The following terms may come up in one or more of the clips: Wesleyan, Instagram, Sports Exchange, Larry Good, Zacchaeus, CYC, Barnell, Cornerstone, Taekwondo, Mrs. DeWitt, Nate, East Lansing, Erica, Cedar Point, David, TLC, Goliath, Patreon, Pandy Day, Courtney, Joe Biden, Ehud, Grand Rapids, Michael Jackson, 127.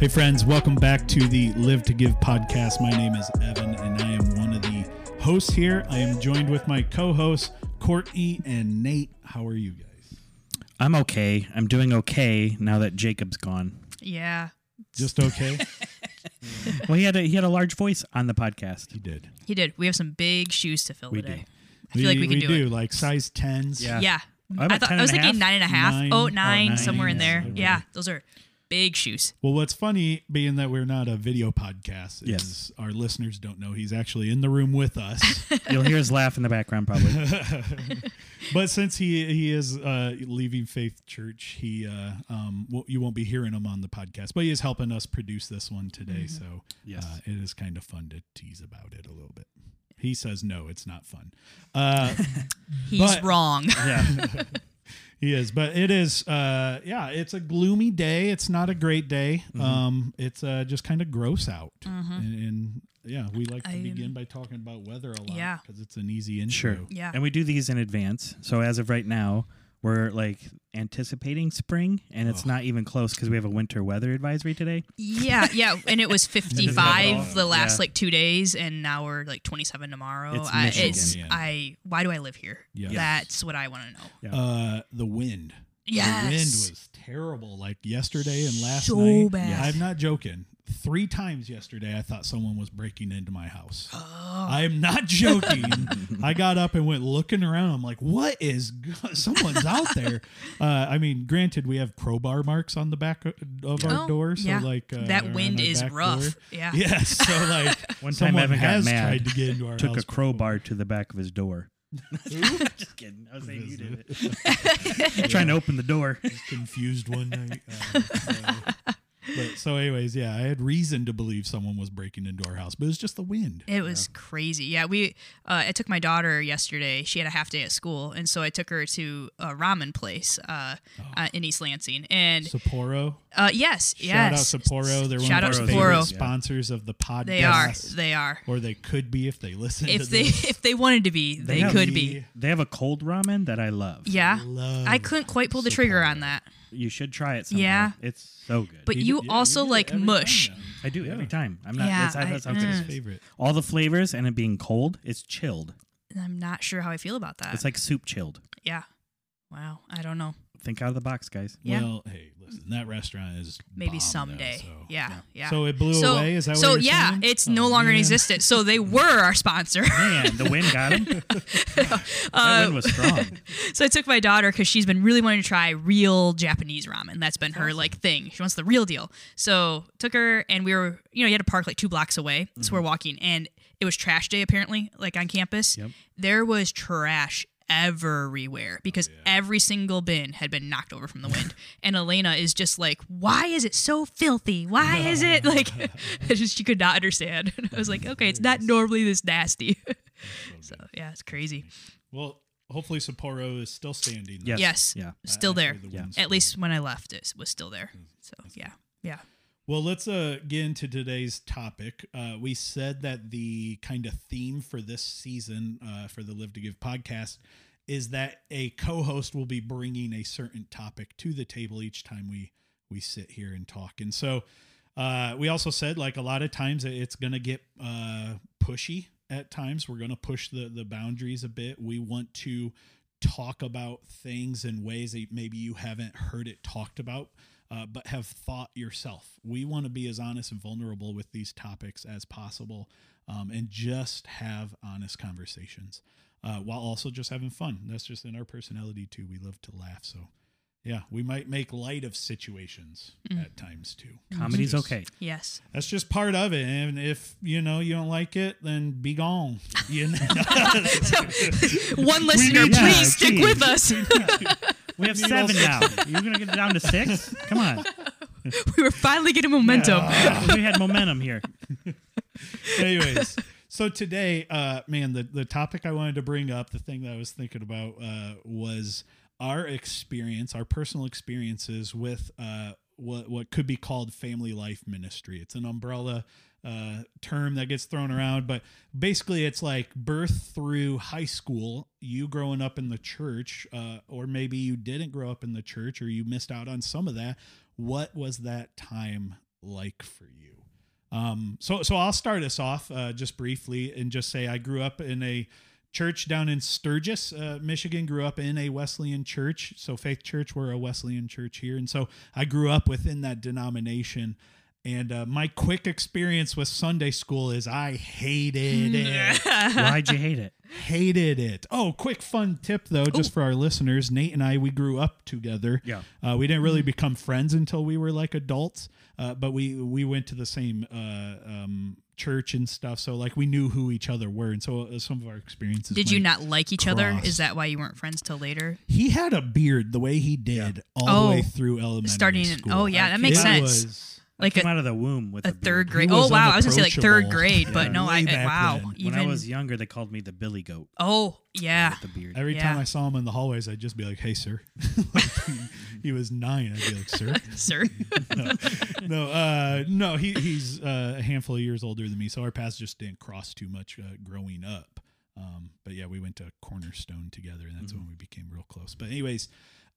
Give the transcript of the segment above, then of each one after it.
Hey friends, welcome back to the Live to Give podcast. My name is Evan and I am one of the hosts here. I am joined with my co-hosts, Courtney and Nate. How are you guys? I'm okay. I'm doing okay now that Jacob's gone. Yeah. Just okay? Well, he had a large voice on the podcast. He did. We have some big shoes to fill today. I feel like we can do it. Like size 10s. Yeah. I was thinking 9.5. Nine, somewhere in there. Yeah, those are big shoes. Well, what's funny, being that we're not a video podcast, is our listeners don't know he's actually in the room with us. You'll hear his laugh in the background probably. But since he is leaving Faith Church, you won't be hearing him on the podcast, but he is helping us produce this one today. Mm-hmm. So it is kind of fun to tease about it a little bit. He says, no, it's not fun. He's wrong. Yeah, he is. But it is, it's a gloomy day. It's not a great day. Mm-hmm. It's just kind of gross out. Mm-hmm. And we like to begin by talking about weather a lot because it's an easy intro. Sure. Yeah. And we do these in advance. So as of right now, we're like anticipating spring, and it's not even close because we have a winter weather advisory today. Yeah, and it was 55 the last 2 days, and now we're like 27 tomorrow. It's Michigan. Why do I live here? Yes. That's what I want to know. Yeah. The wind. Yes. The wind was terrible, like yesterday and last night. So bad. I'm not joking. 3 times yesterday, I thought someone was breaking into my house. Oh. I'm not joking. I got up and went looking around. I'm like, what is someone's out there? Granted, we have crowbar marks on the back of our door. So that wind is rough. Door. Yeah. Yeah. So like one time Evan got mad, took a crowbar to the back of his door. Just kidding. I was saying you did it. Trying to open the door. I was confused one night. But I had reason to believe someone was breaking into our house, but it was just the wind. It was crazy. Yeah, I took my daughter yesterday. She had a half day at school, and so I took her to a ramen place in East Lansing. And Sapporo? Yes, yes. Shout out Sapporo. They're one of our favorite sponsors of the podcast. They are. Or they could be if they listen to this. If they wanted to be, they could be. They have a cold ramen that I love. Yeah. I couldn't quite pull the trigger on that. You should try it sometime. Yeah. It's so good. But you like mush. I do every time. I'm not. Yeah, that's how good it's favorite. All the flavors and it being cold, it's chilled. I'm not sure how I feel about that. It's like soup chilled. Yeah. Wow. I don't know. Think out of the box, guys. Yeah. Well, hey, listen, that restaurant is maybe bomb, someday. Though, so. Yeah. So it blew away. Is that what you're saying? It's no longer in existence. So they were our sponsor. Man, the wind got him. That wind was strong. So I took my daughter because she's been really wanting to try real Japanese ramen. That's been her thing. She wants the real deal. So took her, and we were, you had to park like 2 blocks away. Mm-hmm. So we're walking, and it was trash day apparently, like on campus. Yep. There was trash everywhere because every single bin had been knocked over from the wind. And Elena is just like, why is it so filthy? Why is it like she could not understand. And I was like, okay, it's not normally this nasty. So it's crazy. Well, hopefully Sapporo is still standing. Yes. Yeah. Still there. At least when I left it was still there. So yeah. Well, let's get into today's topic. We said that the kind of theme for this season for the Live to Give podcast is that a co-host will be bringing a certain topic to the table each time we sit here and talk. And so we also said, like, a lot of times it's going to get pushy at times. We're going to push the boundaries a bit. We want to talk about things in ways that maybe you haven't heard it talked about. But have thought yourself. We want to be as honest and vulnerable with these topics as possible and just have honest conversations while also just having fun. That's just in our personality too. We love to laugh. So we might make light of situations at times too. Comedy's okay. Yes. That's just part of it. And if, you don't like it, then be gone. So, one listener, please stick with us. We have 7 now. You're going to get it down to 6? Come on. We were finally getting momentum. Yeah. We had momentum here. Anyways, so today, the topic I wanted to bring up, the thing that I was thinking about was our personal experiences with what could be called family life ministry. It's an umbrella term that gets thrown around, but basically it's like birth through high school, you growing up in the church, or maybe you didn't grow up in the church or you missed out on some of that. What was that time like for you? So I'll start us off just briefly and just say I grew up in a church down in Sturgis, Michigan, grew up in a Wesleyan church. So Faith Church, we're a Wesleyan church here. And so I grew up within that denomination. And my quick experience with Sunday school is I hated it. Why'd you hate it? Hated it. Oh, quick fun tip, though, just for our listeners. Nate and I, we grew up together. Yeah. We didn't really become friends until we were like adults, but we went to the same church and stuff. So like we knew who each other were. And so some of our experiences. Did you not like each other? Is that why you weren't friends till later? He had a beard the way he did all the way through elementary school. Oh, yeah, that makes sense. Like came out of the womb with a third grade. Oh, wow. I was going to say like third grade, but no, wow. Even when I was younger, they called me the Billy Goat. Oh, yeah. With the beard. Every time I saw him in the hallways, I'd just be like, hey, sir. He was 9. I'd be like, sir. Sir. No, he's a handful of years older than me, so our paths just didn't cross too much growing up. But yeah, we went to Cornerstone together, and that's when we became real close. But anyways,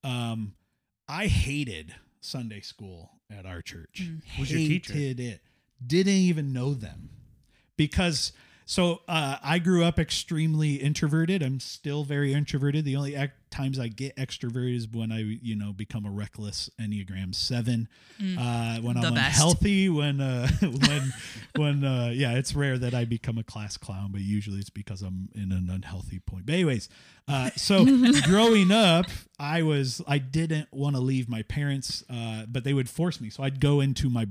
I hated Sunday school at our church. Who's your teacher? Hated it. Didn't even know them because I grew up extremely introverted. I'm still very introverted. The only times I get extroverted is when I, become a reckless Enneagram 7. When I'm unhealthy, it's rare that I become a class clown, but usually it's because I'm in an unhealthy point. But anyways, so growing up, I didn't want to leave my parents, but they would force me. So I'd go into my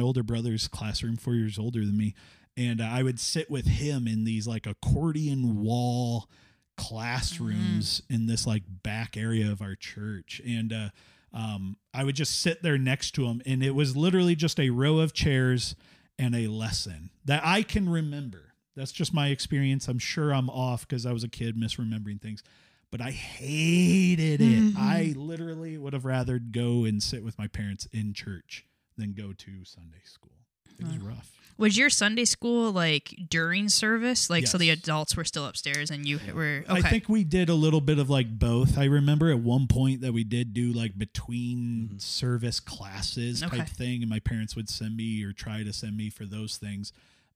older brother's classroom, 4 years older than me. And I would sit with him in these like accordion wall classrooms in this like back area of our church. And I would just sit there next to him. And it was literally just a row of chairs and a lesson that I can remember. That's just my experience. I'm sure I'm off because I was a kid misremembering things. But I hated it. I literally would have rather go and sit with my parents in church than go to Sunday school. It was rough. Was your Sunday school like during service? Like, yes. So the adults were still upstairs and you were, okay. I think we did a little bit of like both. I remember at one point that we did do like between service classes type thing. And my parents would send me or try to send me for those things.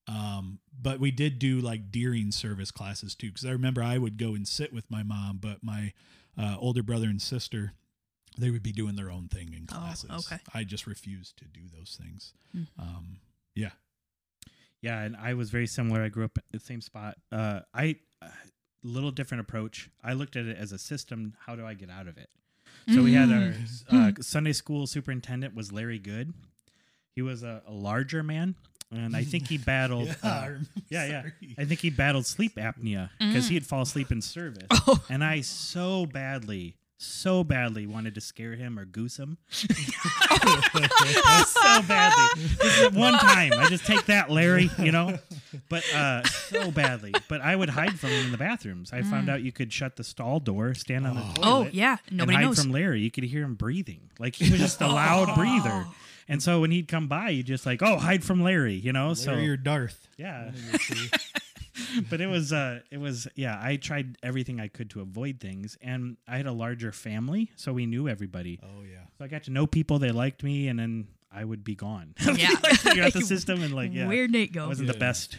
But we did do like during service classes too. Cause I remember I would go and sit with my mom, but my older brother and sister, they would be doing their own thing in classes. Oh, okay. I just refused to do those things. Yeah. Yeah, and I was very similar. I grew up in the same spot. Little different approach. I looked at it as a system. How do I get out of it? So we had our Sunday school superintendent was Larry Good. He was a larger man, and I think he battled. I think he battled sleep apnea because he'd fall asleep in service, and I so badly wanted to scare him or goose him. So badly. Just one time. I just take that, Larry, But so badly. But I would hide from him in the bathrooms. I found out you could shut the stall door, stand on the toilet. Oh, yeah. Nobody knows. Hide from Larry. You could hear him breathing. Like, he was just a loud breather. And so when he'd come by, you just like, hide from Larry, Larry or Darth. Yeah. But it was I tried everything I could to avoid things, and I had a larger family, so we knew everybody. Oh, yeah. So I got to know people, they liked me, and then I would be gone. Yeah. You're at the system, and like, yeah. Where'd Nate go? I wasn't the best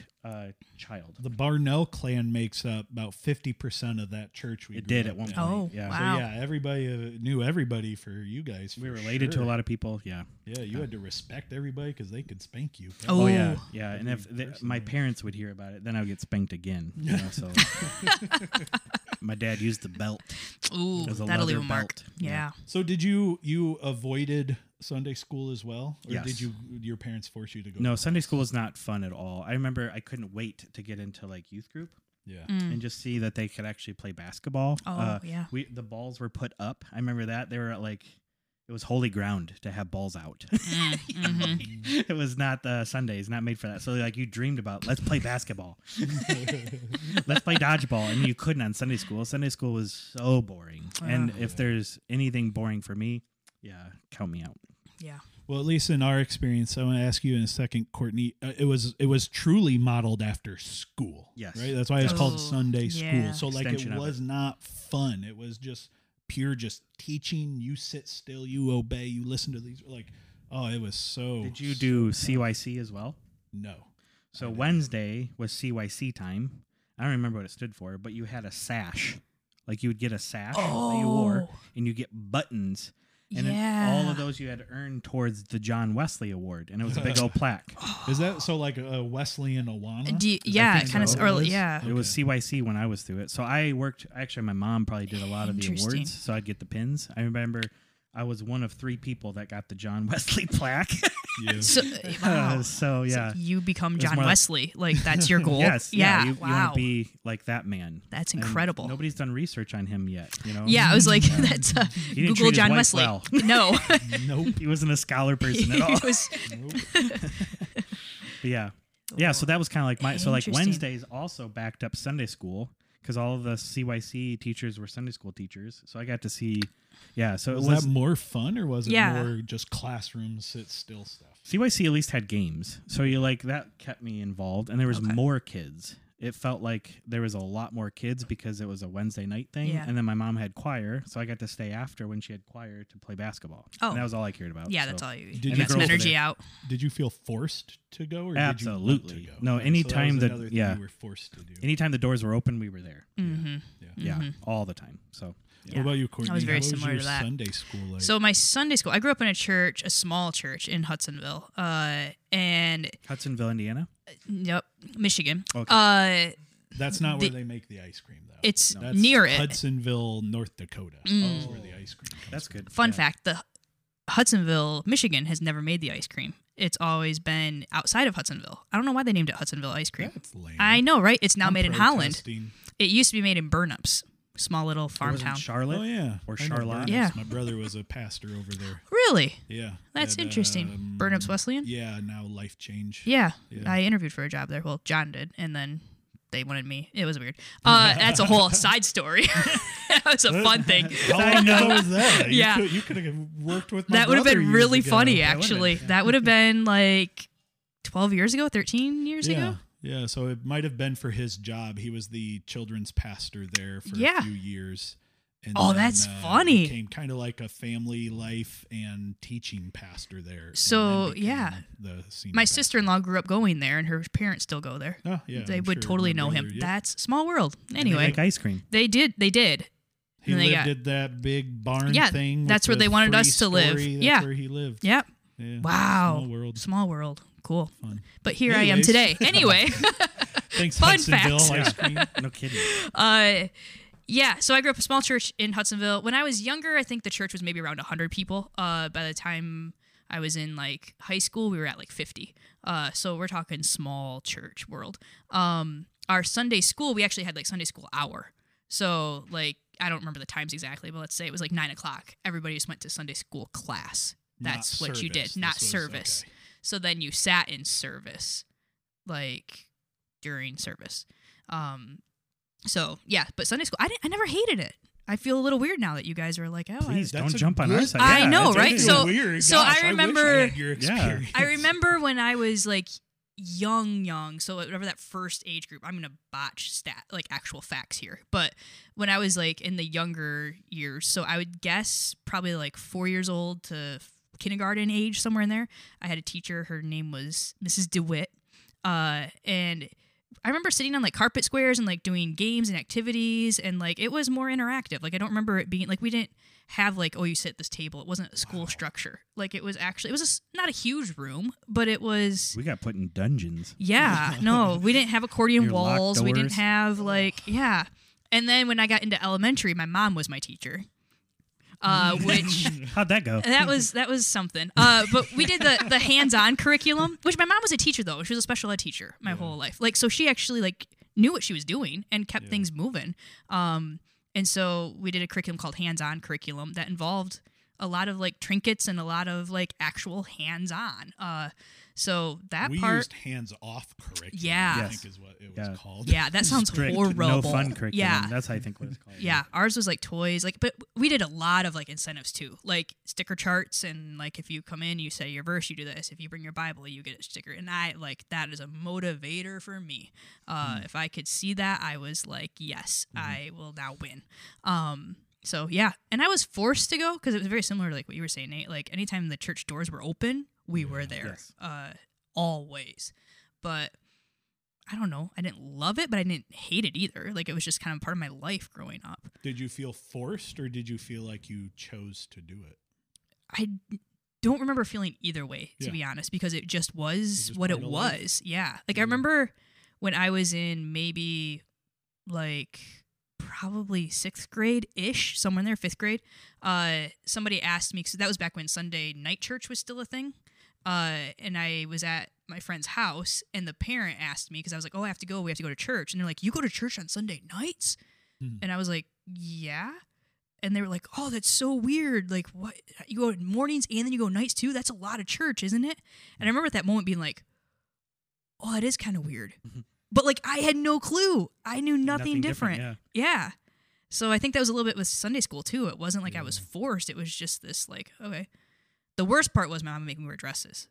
child. The Barnell clan makes up about 50% of that church we did at one point. Oh, yeah. Wow. So, yeah, everybody knew everybody for you guys. We were related to a lot of people, yeah. Yeah, you had to respect everybody because they could spank you. Oh, yeah. Yeah, and if my parents would hear about it, then I would get spanked again. So my dad used the belt. Ooh, that'll leave a mark. Yeah. So did you avoided Sunday school as well? Or yes. Did your parents force you to go? No, Sunday school was not fun at all. I remember I couldn't wait to get into like youth group. Yeah. And just see that they could actually play basketball. Oh, yeah. The balls were put up. I remember that. They were at like, it was holy ground to have balls out. It was not Sundays, not made for that. So like you dreamed about, let's play basketball. Let's play dodgeball. And you couldn't on Sunday school. Sunday school was so boring. And if there's anything boring for me, yeah, count me out. Yeah. Well, at least in our experience, I want to ask you in a second, Courtney, it was truly modeled after school. Yes. Right? That's why it's called Sunday school. So like it was not fun. It was just pure teaching. You sit still, you obey, you listen to these Oh, it was so. Did you do CYC as well? No. So Wednesday was CYC time. I don't remember what it stood for, but you had a sash. Like you would get a sash that you wore, and you get buttons. And then all of those you had earned towards the John Wesley Award, and it was a big old plaque. Is that so like a Wesleyan Awana? Yeah, kind of early. It was CYC when I was through it. So I worked, actually my mom probably did a lot of the awards, so I'd get the pins. I remember I was one of three people that got the John Wesley plaque. So, so you become John Wesley. Like, that's your goal. You want to be like that man. That's incredible. And nobody's done research on him yet. You know? Yeah, I was like, that's Google John Wesley. Well. No. Nope. He wasn't a scholar person at all. But yeah. Yeah, so that was kind of like my... So like Wednesdays also backed up Sunday school because all of the CYC teachers were Sunday school teachers. So I got to see... Yeah, so was that more fun or was it more just classroom sit still stuff? CYC at least had games, so you like that kept me involved, and there was more kids. It felt like there was a lot more kids because it was a Wednesday night thing, and then my mom had choir, so I got to stay after when she had choir to play basketball. Oh, and that was all I cared about. Yeah, so. That's all you. Did you get some energy out? Did you feel forced to go? Or absolutely. Did you want to go? No, anytime so that you were forced to do. Anytime the doors were open, we were there. Mm-hmm. Yeah, all the time. So. Yeah. What about you, Courtney? I was very similar to that. Sunday school like? So my Sunday school, I grew up in a church, a small church in Hudsonville, and Hudsonville, Indiana. Nope, Michigan. Okay. That's not where they make the ice cream, though. It's that's near it, Hudsonville, North Dakota. That's where the ice cream comes That's good. From. Fun fact: the Hudsonville, Michigan, has never made the ice cream. It's always been outside of Hudsonville. I don't know why they named it Hudsonville Ice Cream. That's lame. I know, right? It's now made in Holland. It used to be made in Burn-Ups. Small little farm town. Charlotte? Oh, yeah. Or Charlotte. Yeah. My brother was a pastor over there. Really? Yeah. That's interesting. Burn-Ups Wesleyan? Yeah, now Life Change. Yeah. I interviewed for a job there. Well, John did, and then they wanted me. It was weird. That's a whole side story. That was a fun thing. How long ago was that? Yeah. You could have worked with my brother. That would have been really funny, actually. That would have been like 12 years ago, 13 years ago. Yeah, so it might have been for his job. He was the children's pastor there for a few years. And then, that's funny. Became kind of like a family life and teaching pastor there. So, my sister-in-law grew up going there, and her parents still go there. Oh, yeah, they would totally know him. Yeah. That's small world. Anyway, they like ice cream. They did. He lived at that big barn thing. That's where they wanted us to live. That's where he lived. Yep. Yeah. Wow. Small world. Cool. Fun. But here I am today. Anyway. Thanks, fun facts. Ice cream. No kidding. So I grew up in a small church in Hudsonville. When I was younger, I think the church was maybe around 100 people. By the time I was in like high school, we were at like 50. So we're talking small church world. Our Sunday school, we actually had like Sunday school hour. So like, I don't remember the times exactly, but let's say it was like 9 o'clock. Everybody just went to Sunday school class. That's not what service. You did. Not service. Okay. So then you sat in service, like during service. But Sunday school, I never hated it. I feel a little weird now that you guys are like, please don't jump on our side. I know, right? So weird. So gosh, I remember. I wish I had your experience. I remember when I was like young. So whatever that first age group, I'm gonna botch like actual facts here. But when I was like in the younger years, so I would guess probably like 4 years old to kindergarten age, somewhere in there. I had a teacher. Her name was Mrs. DeWitt. And I remember sitting on like carpet squares and like doing games and activities. And like, it was more interactive. Like, I don't remember it being like, we didn't have like, you sit at this table. It wasn't a school structure. Like it was not a huge room, but it was. We got put in dungeons. Yeah. No, we didn't have accordion walls. We didn't have . And then when I got into elementary, my mom was my teacher. Which how'd that go? That was something. But we did the hands-on curriculum, which my mom was a teacher though. She was a special ed teacher my whole life. Like, so she actually like knew what she was doing and kept things moving. And so we did a curriculum called hands-on curriculum that involved a lot of like trinkets and a lot of like actual hands-on. So that we used hands-off curriculum, I think is what it was called. Yeah, that sounds strict, horrible. No fun curriculum. Yeah. That's I think what it's called. Yeah, ours was like toys. Like, but we did a lot of like incentives too, like sticker charts and like if you come in, you say your verse, you do this. If you bring your Bible, you get a sticker. And I like that is a motivator for me. If I could see that, I was like, yes, I will now win. So, yeah. And I was forced to go because it was very similar to like what you were saying, Nate. Like anytime the church doors were open, we were there always. But I don't know. I didn't love it, but I didn't hate it either. Like it was just kind of part of my life growing up. Did you feel forced or did you feel like you chose to do it? I don't remember feeling either way, to be honest, because it just was what it was. Yeah. Like I remember when I was in maybe like probably 6th grade-ish, somewhere in there, 5th grade, somebody asked me, because that was back when Sunday night church was still a thing, and I was at my friend's house, and the parent asked me, because I was like, oh, I have to go, we have to go to church, and they're like, you go to church on Sunday nights? And I was like, yeah, and they were like, oh, that's so weird, like, what, you go mornings and then you go nights too? That's a lot of church, isn't it? And I remember at that moment being like, oh, it is kind of weird. But, like, I had no clue. I knew nothing different. Yeah. So I think that was a little bit with Sunday school, too. It wasn't like I was forced. It was just this, like, okay. The worst part was my mom made me wear dresses.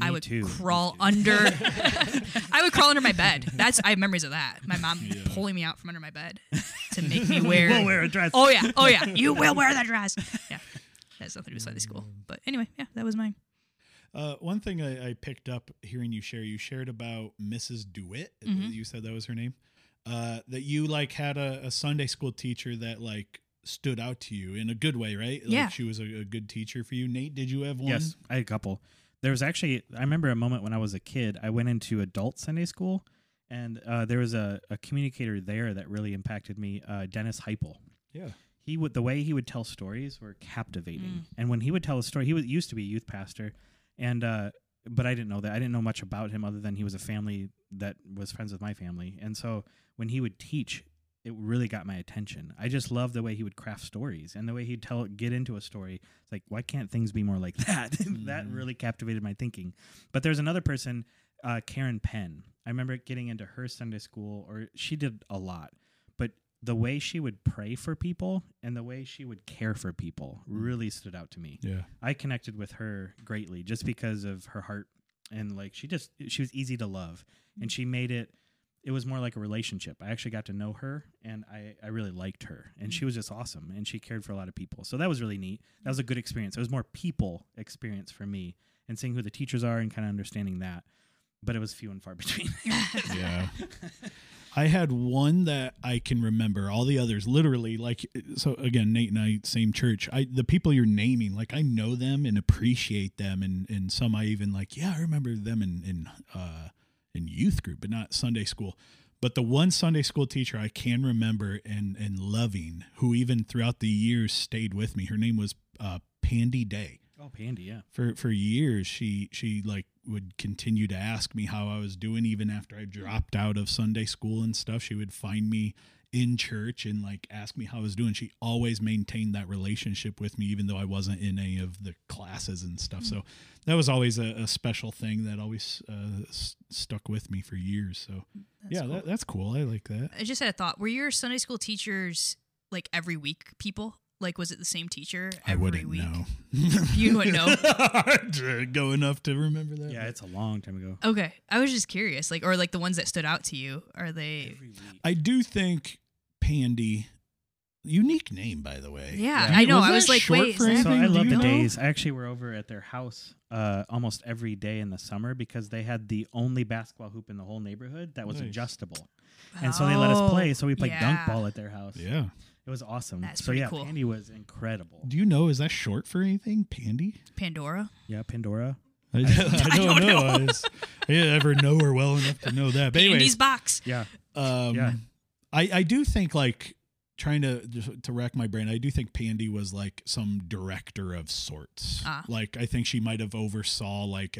I would crawl under my bed. I have memories of that. My mom pulling me out from under my bed to make me wear. We'll wear a dress. Oh, yeah. Oh, yeah. You will wear that dress. Yeah. That has nothing to do with Sunday school. But anyway, yeah, that was mine. One thing I picked up hearing you shared about Mrs. DeWitt. Mm-hmm. You said that was her name. That you like had a Sunday school teacher that like stood out to you in a good way, right? Like, yeah. She was a good teacher for you. Nate, did you have one? Yes, I had a couple. There was actually, I remember a moment when I was a kid, I went into adult Sunday school, and there was a communicator there that really impacted me, Dennis Heupel. Yeah. He would, the way he would tell stories were captivating. And when he would tell a story, used to be a youth pastor. And, but I didn't know that. I didn't know much about him other than he was a family that was friends with my family. And so when he would teach, it really got my attention. I just loved the way he would craft stories and the way he'd get into a story. It's like, why can't things be more like that? That really captivated my thinking. But there's another person, Karen Penn. I remember getting into her Sunday school, or she did a lot, but the way she would pray for people and the way she would care for people really stood out to me. Yeah. I connected with her greatly just because of her heart, and like she was easy to love, and she made it was more like a relationship. I actually got to know her, and I really liked her, and she was just awesome, and she cared for a lot of people. So that was really neat. That was a good experience. It was more people experience for me, and seeing who the teachers are and kind of understanding that. But it was few and far between. Yeah. I had one that I can remember. All the others, literally, like, so again, Nate and I, same church. The people you're naming, like, I know them and appreciate them, and some I even like. Yeah, I remember them in youth group, but not Sunday school. But the one Sunday school teacher I can remember and loving, who even throughout the years stayed with me. Her name was Pandy Day. Oh, Pandy, yeah. For years, she like would continue to ask me how I was doing, even after I dropped out of Sunday school and stuff. She would find me in church and like ask me how I was doing. She always maintained that relationship with me, even though I wasn't in any of the classes and stuff. So that was always a special thing that always stuck with me for years. So that's cool. That's cool. I like that. I just had a thought. Were your Sunday school teachers like every week people? Like, was it the same teacher every week? I wouldn't know. You wouldn't know? I'd go enough to remember that. Yeah, it's a long time ago. Okay. I was just curious. Like, or like the ones that stood out to you, are they? Every week. I do think Pandy, unique name, by the way. Yeah, I know. I was like, wait. So I love the days. I actually were over at their house almost every day in the summer because they had the only basketball hoop in the whole neighborhood that was adjustable. And so they let us play. So we played dunk ball at their house. Yeah. It was awesome. That's so cool. Pandy was incredible. Do you know, is that short for anything? Pandy? Pandora. Yeah, Pandora. I don't know. I didn't ever know her well enough to know that. But anyways, Pandy's box. Yeah. I do think, like, trying to rack my brain, I do think Pandy was like some director of sorts. Like, I think she might have oversaw like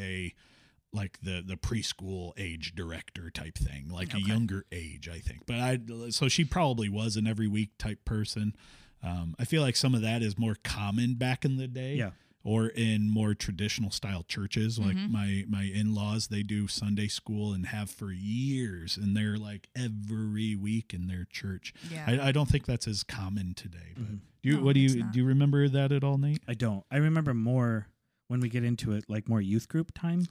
the preschool age director type thing, like a younger age, I think. But so she probably was an every week type person. I feel like some of that is more common back in the day, or in more traditional style churches. Like my in-laws, they do Sunday school and have for years, and they're like every week in their church. Yeah. I don't think that's as common today. But do you remember that at all, Nate? I don't. I remember more when we get into it, like more youth group time,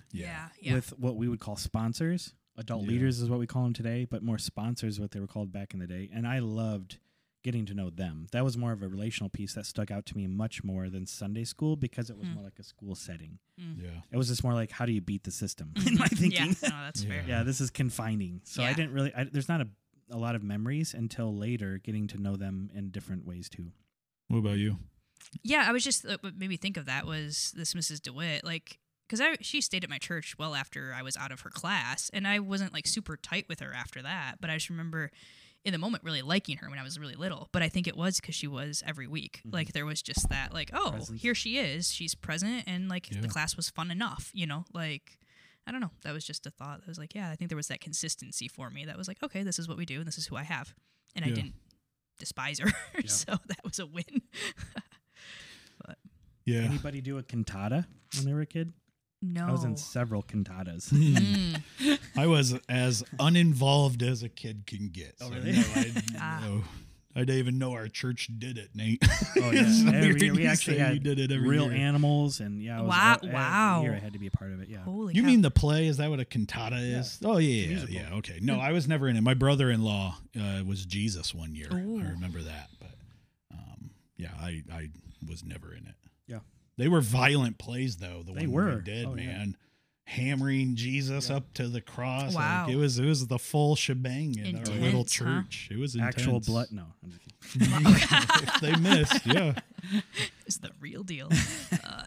with what we would call sponsors. Adult leaders is what we call them today, but more sponsors, what they were called back in the day. And I loved getting to know them. That was more of a relational piece that stuck out to me much more than Sunday school because it was more like a school setting. Yeah, it was just more like, how do you beat the system in my thinking? Yeah, no, that's fair. Yeah, this is confining. So I didn't really, there's not a lot of memories until later getting to know them in different ways too. What about you? Yeah, I was just, what made me think of that was this Mrs. DeWitt, like, because she stayed at my church well after I was out of her class, and I wasn't like super tight with her after that, but I just remember in the moment really liking her when I was really little. But I think it was because she was every week. Mm-hmm. Like, there was just that, like, oh, presence. Here she is, she's present, and like the class was fun enough, you know, like, I don't know. That was just a thought. I was like, yeah, I think there was that consistency for me that was like, okay, this is what we do, and this is who I have. And I didn't despise her, so that was a win. But. Yeah. Did anybody do a cantata when they were a kid? No. I was in several cantatas. I was as uninvolved as a kid can get. Oh, so really? No, I didn't even know our church did it, Nate. Oh, yeah. Every year we actually had real animals, and I was every year I had to be a part of it, Holy cow. You mean the play? Is that what a cantata is? Oh, yeah, okay. No, I was never in it. My brother-in-law was Jesus one year. Ooh. I remember that, but I was never in it. Yeah. They were violent plays, though, we did, man. Yeah. Hammering Jesus up to the cross. Wow. Like, it was the full shebang in our little church. Huh? It was intense. Actual blood. No. If they missed, It's the real deal.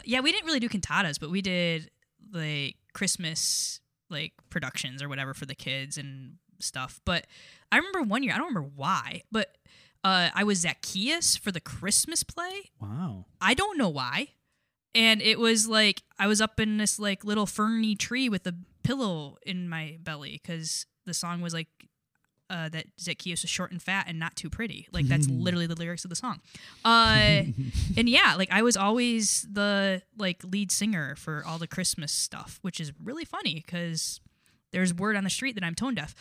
We didn't really do cantatas, but we did like Christmas like productions or whatever for the kids and stuff. But I remember one year, I don't remember why, but I was Zacchaeus for the Christmas play. Wow. I don't know why. And it was like, I was up in this like little ferny tree with a pillow in my belly because the song was like that Zacchaeus was short and fat and not too pretty. Like, that's literally the lyrics of the song. And like I was always the like lead singer for all the Christmas stuff, which is really funny because there's word on the street that I'm tone deaf.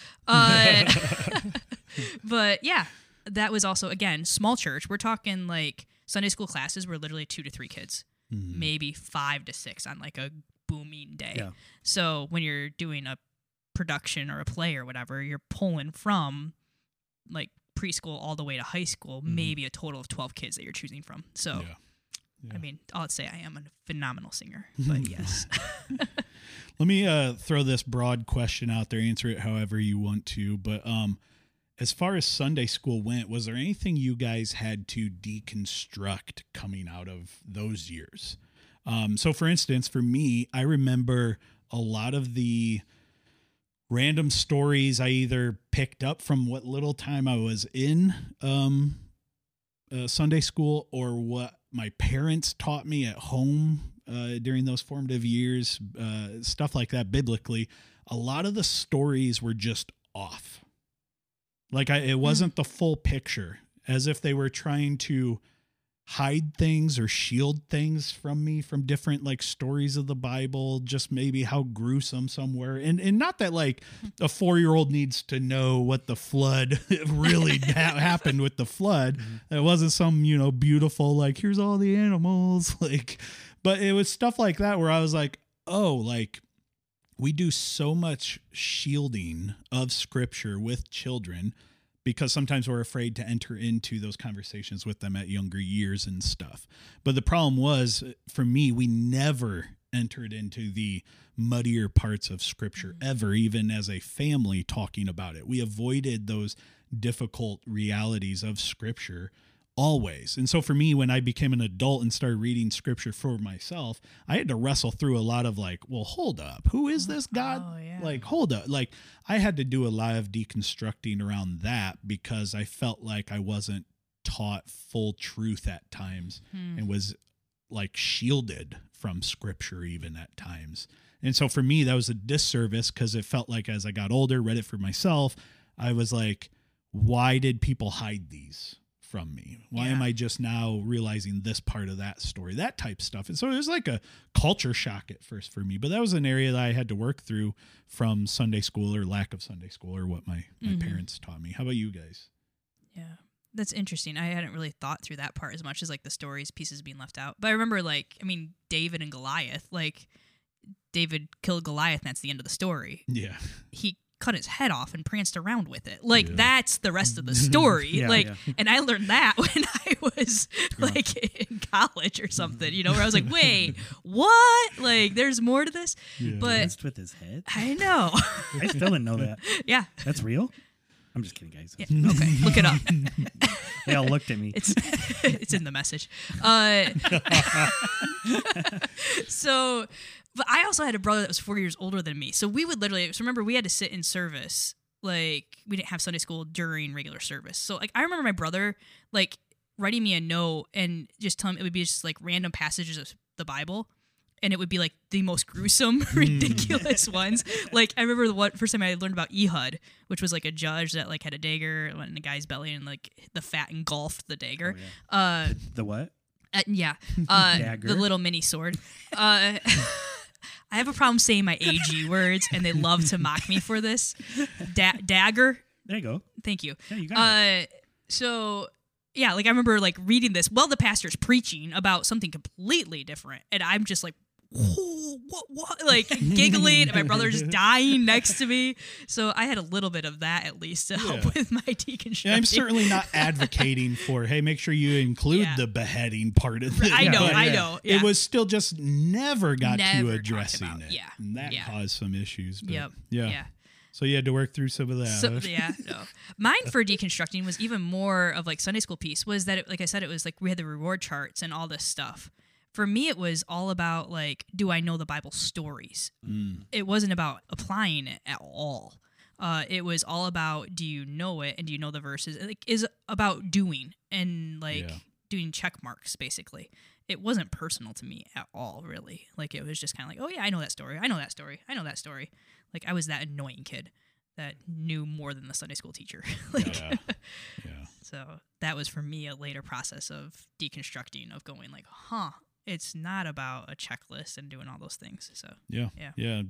But that was also, again, small church. We're talking like Sunday school classes were literally 2 to 3 kids. Maybe 5 to 6 on like a booming day. Yeah. So when you're doing a production or a play or whatever, you're pulling from like preschool all the way to high school, maybe a total of 12 kids that you're choosing from. So, I mean, I'll say I am a phenomenal singer, but yes. Let me throw this broad question out there, answer it however you want to. But as far as Sunday school went, was there anything you guys had to deconstruct coming out of those years? So for instance, for me, I remember a lot of the random stories I either picked up from what little time I was in Sunday school or what my parents taught me at home during those formative years, stuff like that biblically. A lot of the stories were just off. Like, it wasn't the full picture, as if they were trying to hide things or shield things from me from different, like, stories of the Bible, just maybe how gruesome some were. And not that, like, a 4-year-old needs to know what the flood really happened with the flood. It wasn't some, you know, beautiful, like, here's all the animals. Like, but it was stuff like that where I was like, oh, like, we do so much shielding of scripture with children because sometimes we're afraid to enter into those conversations with them at younger years and stuff. But the problem was, for me, we never entered into the muddier parts of scripture ever, even as a family talking about it. We avoided those difficult realities of scripture always. And so for me, when I became an adult and started reading scripture for myself, I had to wrestle through a lot of like, well, hold up, who is this God? Oh, yeah. Like, hold up. Like, I had to do a lot of deconstructing around that because I felt like I wasn't taught full truth at times and was like shielded from scripture even at times. And so for me, that was a disservice because it felt like as I got older, read it for myself, I was like, why did people hide these from me? Why am I just now realizing this part of that story, that type stuff? And so it was like a culture shock at first for me, but that was an area that I had to work through from Sunday school or lack of Sunday school or what my parents taught me. How about you guys? Yeah, that's interesting. I hadn't really thought through that part as much as like the stories pieces being left out. But I remember like, I mean, David and Goliath, like David killed Goliath and that's the end of the story. Yeah. He cut his head off and pranced around with it. Like, that's the rest of the story. And I learned that when I was in college or something, where I was like, wait, what? Like, there's more to this. Yeah. But pranced with his head? I know. I still didn't know that. Yeah. That's real? I'm just kidding, guys. Yeah. Okay, look it up. They all looked at me. It's in the message. So, but I also had a brother that was 4 years older than me. So we would literally, remember, we had to sit in service. Like, we didn't have Sunday school during regular service. So, like, I remember my brother, like, writing me a note and just telling me, it would be just, like, random passages of the Bible. And it would be, like, the most gruesome, ridiculous ones. Like, I remember the first time I learned about Ehud, which was, like, a judge that, like, had a dagger, went in a guy's belly, and, like, the fat engulfed the dagger. Oh, yeah. The what? The little mini sword. I have a problem saying my AG words, and they love to mock me for this. Dagger. There you go. Thank you. Yeah, you got it. So... yeah, like, I remember, like, reading this while the pastor's preaching about something completely different, and I'm just like, whoa, what, like, giggling, and my brother's dying next to me. So I had a little bit of that, at least, to help with my deconstructing. Yeah, I'm certainly not advocating for, hey, make sure you include the beheading part of this. I know. Yeah. It was still just never got to addressing it. Yeah. And that caused some issues. But yeah. So you had to work through some of that. Mine for deconstructing was even more of, like, Sunday school piece was that, it, like I said, it was like we had the reward charts and all this stuff. For me, it was all about, like, do I know the Bible stories? Mm. It wasn't about applying it at all. It was all about, do you know it and do you know the verses? Like, is about doing and, like, doing check marks, basically. It wasn't personal to me at all, really. Like, it was just kind of like, oh, yeah, I know that story. Like, I was that annoying kid that knew more than the Sunday school teacher. So that was, for me, a later process of deconstructing, of going like, it's not about a checklist and doing all those things. So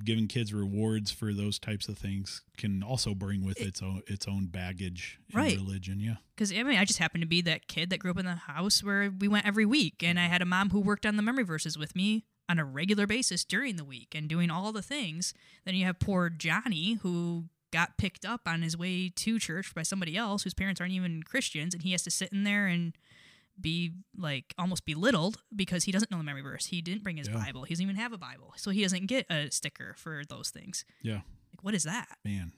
giving kids rewards for those types of things can also bring with it its own baggage in religion. Yeah, because I just happened to be that kid that grew up in the house where we went every week, and I had a mom who worked on the memory verses with me on a regular basis during the week and doing all the things. Then you have poor Johnny, who got picked up on his way to church by somebody else whose parents aren't even Christians, and he has to sit in there and be, like, almost belittled because he doesn't know the memory verse. He didn't bring his Bible. He doesn't even have a Bible. So he doesn't get a sticker for those things. Yeah. Like, what is that? Man,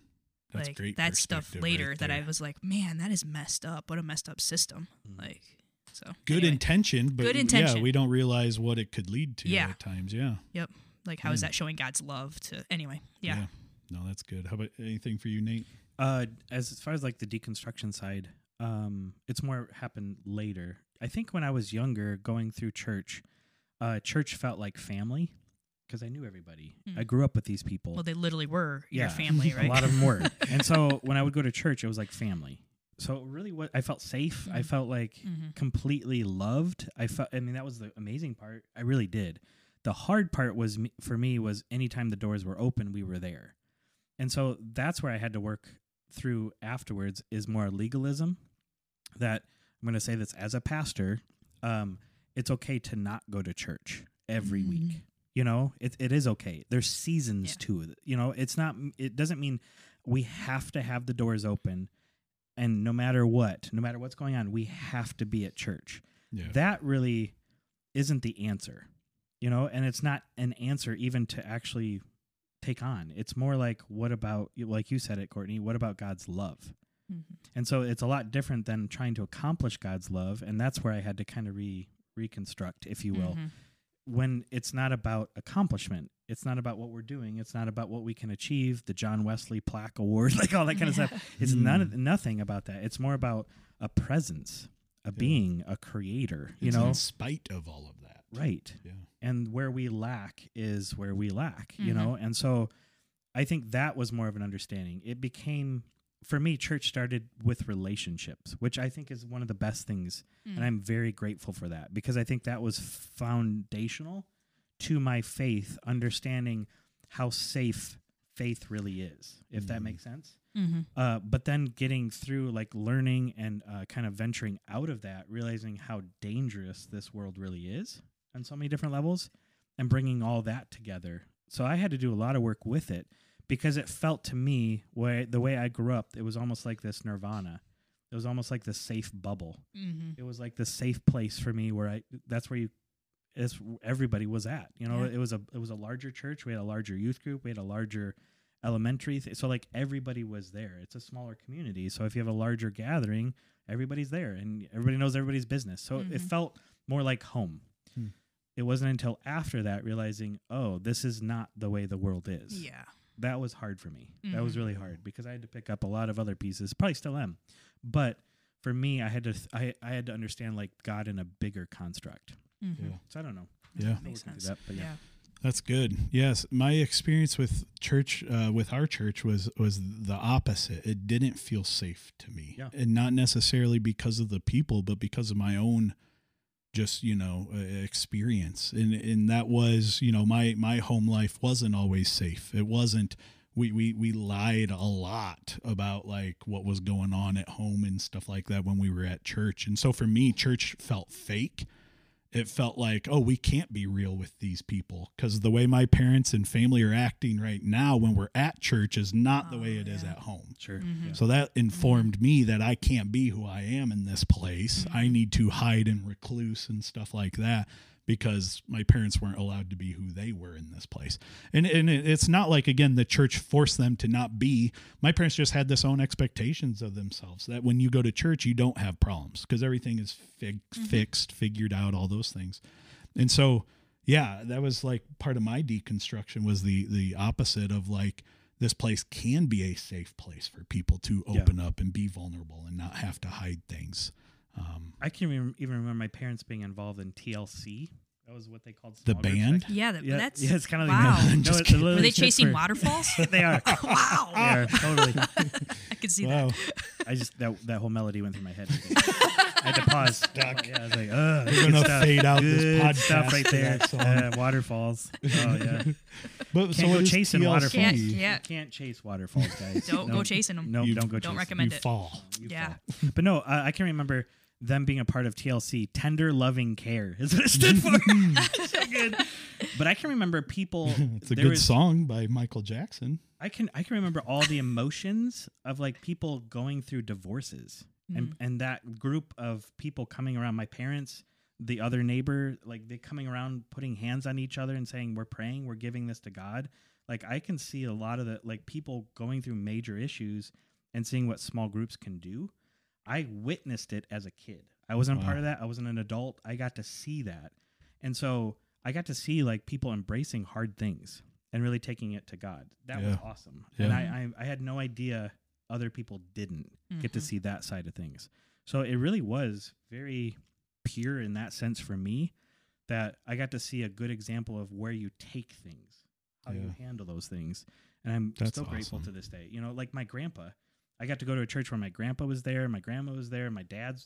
that's great. That stuff later that I was like, man, that is messed up. What a messed up system. Like... so good intention, but we don't realize what it could lead to at times. Yeah. Yep. Like, how is that showing God's love to anyway? Yeah. Yeah. No, that's good. How about anything for you, Nate? As far as, like, the deconstruction side, it's more happened later. I think when I was younger, going through church, church felt like family because I knew everybody. I grew up with these people. Well, they literally were your family, right? A lot of them were. And so when I would go to church, it was like family. So really, what I felt safe, I felt like completely loved. That was the amazing part. I really did. The hard part was for me was anytime the doors were open, we were there. And so that's where I had to work through afterwards is more legalism. That I'm going to say this as a pastor, it's okay to not go to church every week. You know, it is okay. There's seasons to it. You know, it doesn't mean we have to have the doors open. And no matter what's going on, we have to be at church. Yeah. That really isn't the answer, and it's not an answer even to actually take on. It's more like, what about, like you said it, Courtney, what about God's love? Mm-hmm. And so it's a lot different than trying to accomplish God's love. And that's where I had to kind of reconstruct, if you will, when it's not about accomplishment. It's not about what we're doing. It's not about what we can achieve, the John Wesley plaque award, like all that kind of stuff. It's nothing about that. It's more about a presence, a being, a creator, you know. In spite of all of that. Right. Yeah. And where we lack is where we lack, you know. And so I think that was more of an understanding. It became, for me, church started with relationships, which I think is one of the best things. And I'm very grateful for that because I think that was foundational to my faith, understanding how safe faith really is, if that makes sense. But then getting through, like, learning and kind of venturing out of that, realizing how dangerous this world really is on so many different levels and bringing all that together. So I had to do a lot of work with it because it felt to me, the way I grew up, it was almost like this nirvana. It was almost like the safe bubble. Mm-hmm. It was like the safe place for me where everybody was at. You know, yeah. It was a larger church. We had a larger youth group. We had a larger elementary. So like everybody was there. It's a smaller community. So if you have a larger gathering, everybody's there and everybody knows everybody's business. So mm-hmm. It felt more like home. Hmm. It wasn't until after that realizing, oh, this is not the way the world is. Yeah. That was hard for me. Mm-hmm. That was really hard because I had to pick up a lot of other pieces, probably still am. But for me, I had to understand like God in a bigger construct. Mm-hmm. Yeah. So I don't know. Yeah. That makes sense. Yeah. That's good. Yes. My experience with church, with our church was the opposite. It didn't feel safe to me. Yeah. And not necessarily because of the people, but because of my own just, you know, experience. And that was, you know, my home life wasn't always safe. It wasn't, we lied a lot about like what was going on at home and stuff like that when we were at church. And so for me, church felt fake. It felt like, oh, we can't be real with these people because the way my parents and family are acting right now when we're at church is not the way it is at home. Sure. Mm-hmm. Yeah. So that informed me that I can't be who I am in this place. Mm-hmm. I need to hide and recluse and stuff like that because my parents weren't allowed to be who they were in this place. And it's not like, again, the church forced them to not be. My parents just had this own expectations of themselves that when you go to church, you don't have problems because everything is fixed, figured out, all those things. And so, yeah, that was like part of my deconstruction was the opposite of like, this place can be a safe place for people to open up and be vulnerable and not have to hide things. I can't even remember my parents being involved in TLC. That was what they called the band. Yeah, that's it's kind of like no, were they chasing waterfalls? They are. Wow. They are, totally. I could see that. I just that whole melody went through my head. I had to pause. Stuck. Yeah, I was like, we're gonna fade out this podcast stuff right there. Waterfalls. Oh yeah. But can't go chasing waterfalls. Can't chase waterfalls, guys. Don't go chasing them. No, don't go. Don't recommend it. You fall. Yeah. But no, I can remember them being a part of TLC, Tender Loving Care is what it stood for. So good. But I can remember people. It's a good song by Michael Jackson. I can remember all the emotions of like people going through divorces and that group of people coming around, my parents, the other neighbor, like they coming around, putting hands on each other and saying, we're praying, we're giving this to God. Like I can see a lot of the like people going through major issues and seeing what small groups can do. I witnessed it as a kid. I wasn't a part of that. I wasn't an adult. I got to see that. And so I got to see like people embracing hard things and really taking it to God. That was awesome. Yeah. And I had no idea other people didn't get to see that side of things. So it really was very pure in that sense for me that I got to see a good example of where you take things, how you handle those things. And I'm still grateful to this day. You know, like my grandpa, I got to go to a church where my grandpa was there, my grandma was there, my dad,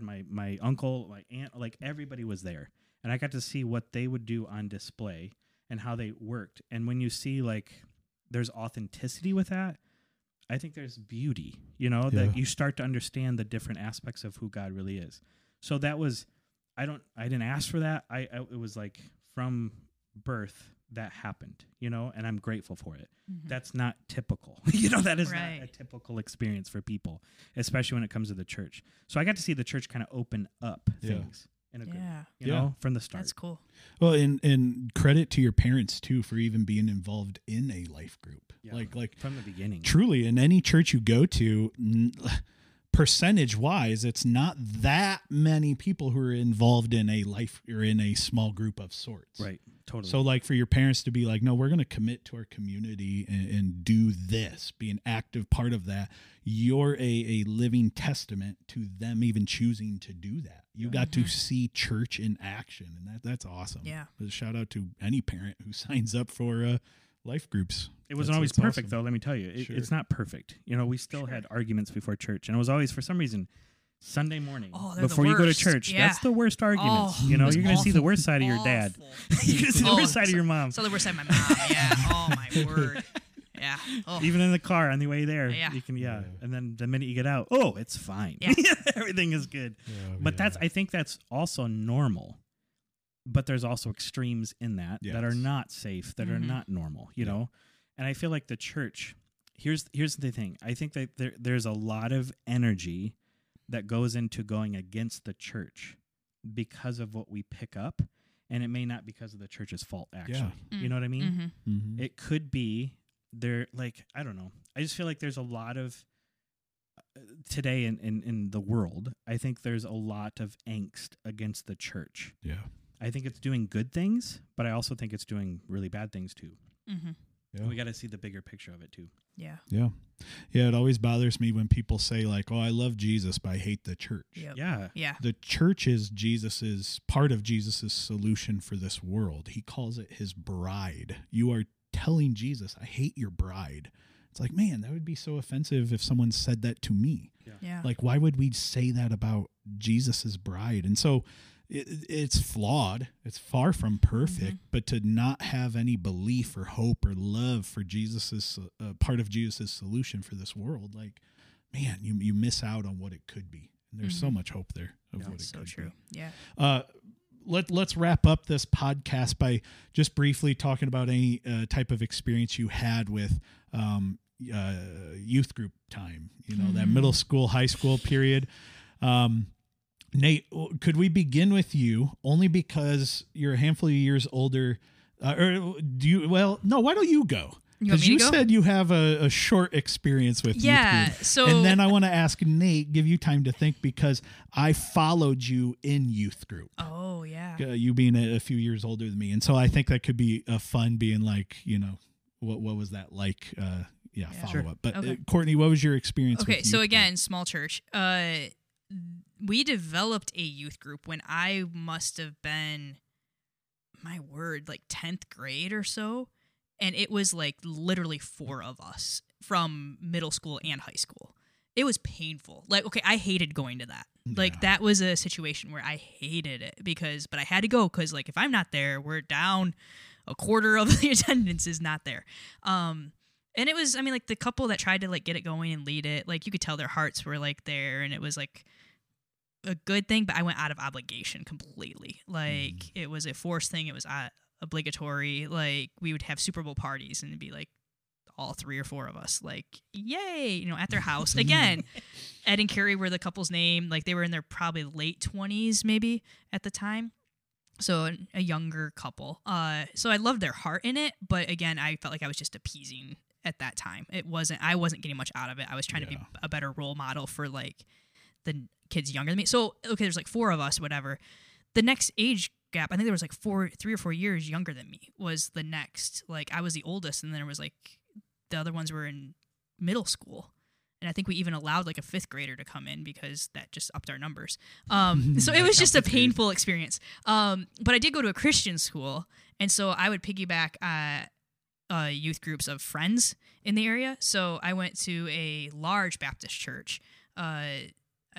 my uncle, my aunt, like everybody was there. And I got to see what they would do on display and how they worked. And when you see like there's authenticity with that, I think there's beauty, you know, that you start to understand the different aspects of who God really is. So that was, I didn't ask for that. It was like from birth that happened, you know, and I'm grateful for it. Mm-hmm. That's not typical. You know, that is not a typical experience for people, especially when it comes to the church. So I got to see the church kind of open up things in a group, you know, from the start. That's cool. Well, and credit to your parents too, for even being involved in a life group. Yeah. Like from the beginning, truly in any church you go to, percentage wise, it's not that many people who are involved in a life or in a small group of sorts. Right. Totally. So like for your parents to be like, no, we're going to commit to our community and do this, be an active part of that. You're a living testament to them even choosing to do that. You got to see church in action, and that's awesome. Yeah. Shout out to any parent who signs up for life groups. It wasn't always perfect though. Let me tell you, it's not perfect. You know, we still had arguments before church, and it was always for some reason Sunday morning before you go to church. Yeah. That's the worst arguments. You know, you're going to see the worst side of your dad. You're going to see the worst side of your mom. So the worst side of my mom. Yeah. Oh my word. Yeah. Oh. Even in the car on the way there, you can and then the minute you get out, oh, it's fine. Yeah. Everything is good. Yeah, but I think that's also normal. But there's also extremes in that that are not safe, that are not normal, you know? And I feel like the church, here's the thing. I think that there's a lot of energy that goes into going against the church because of what we pick up. And it may not because of the church's fault, actually. Yeah. Mm. You know what I mean? Mm-hmm. Mm-hmm. It could be there, like, I don't know. I just feel like there's a lot of, today in the world, I think there's a lot of angst against the church. Yeah. I think it's doing good things, but I also think it's doing really bad things, too. Mm-hmm. Yeah. We got to see the bigger picture of it, too. Yeah. Yeah. Yeah. It always bothers me when people say, like, oh, I love Jesus, but I hate the church. Yep. Yeah. Yeah. The church is Jesus's, part of Jesus's solution for this world. He calls it his bride. You are telling Jesus, I hate your bride. It's like, man, that would be so offensive if someone said that to me. Yeah. Yeah. Like, why would we say that about Jesus's bride? And so it's flawed. It's far from perfect, mm-hmm. but to not have any belief or hope or love for Jesus's part of Jesus's solution for this world, like, man, you miss out on what it could be. And there's mm-hmm. so much hope there of what it so could true. Be. Yeah. Let's wrap up this podcast by just briefly talking about any type of experience you had with youth group time, you know, mm-hmm. that middle school, high school period. Nate, could we begin with you only because you're a handful of years older? Why don't you go? Because you said you have a short experience with youth group. So, and then I want to ask Nate, give you time to think, because I followed you in youth group. Oh, yeah. You being a few years older than me. And so I think that could be fun being like, you know, what was that like? Follow sure. up. But okay. Courtney, what was your experience with youth group? Again, small church. We developed a youth group when I must have been, my word, like 10th grade or so. And it was like literally 4 of us from middle school and high school. It was painful. Like, okay, I hated going to that. Yeah. Like, that was a situation where I hated it but I had to go because, like, if I'm not there, we're down a quarter of the attendance is not there. And it was, I mean, like, the couple that tried to, like, get it going and lead it, like, you could tell their hearts were, like, there. And it was, like, a good thing, but I went out of obligation completely. Like, it was a forced thing. It was obligatory. Like, we would have Super Bowl parties and it'd be like all 3 or 4 of us, like, yay, you know, at their house. Again, Ed and Carrie were the couple's name. Like, they were in their probably late 20s maybe at the time, so a younger couple. So I loved their heart in it, but again, I felt like I was just appeasing at that time. I wasn't getting much out of it. I was trying to be a better role model for, like, the kids younger than me. So okay, there's like 4 of us, whatever. The next age gap, I think there was like 3 or 4 years younger than me was the next. Like, I was the oldest, and then there was like the other ones were in middle school, and I think we even allowed like a 5th grader to come in because that just upped our numbers. So it was just a painful experience. But I did go to a Christian school, and so I would piggyback youth groups of friends in the area. So I went to a large Baptist church.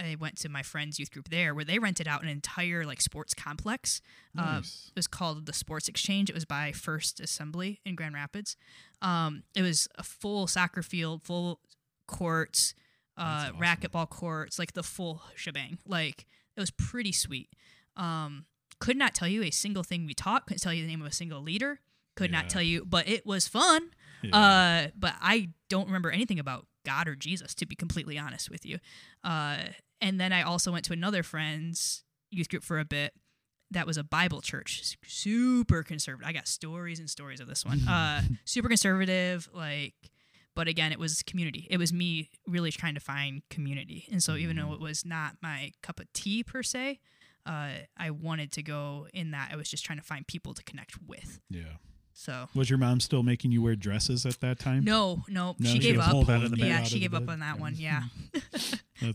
I went to my friend's youth group there, where they rented out an entire, like, sports complex. Nice. It was called the Sports Exchange. It was by First Assembly in Grand Rapids. It was a full soccer field, full courts, awesome. Racquetball courts, like the full shebang. Like, it was pretty sweet. Could not tell you a single thing we taught. Couldn't tell you the name of a single leader. Could not tell you, but it was fun. Yeah. But I don't remember anything about God or Jesus, to be completely honest with you. And then I also went to another friend's youth group for a bit. That was a Bible church, super conservative. I got stories and stories of this one. Super conservative, like, but again, it was community. It was me really trying to find community. And so even though it was not my cup of tea per se, I wanted to go in that. I was just trying to find people to connect with. Yeah. So was your mom still making you wear dresses at that time? No, she gave up. She gave up on that one. Yeah.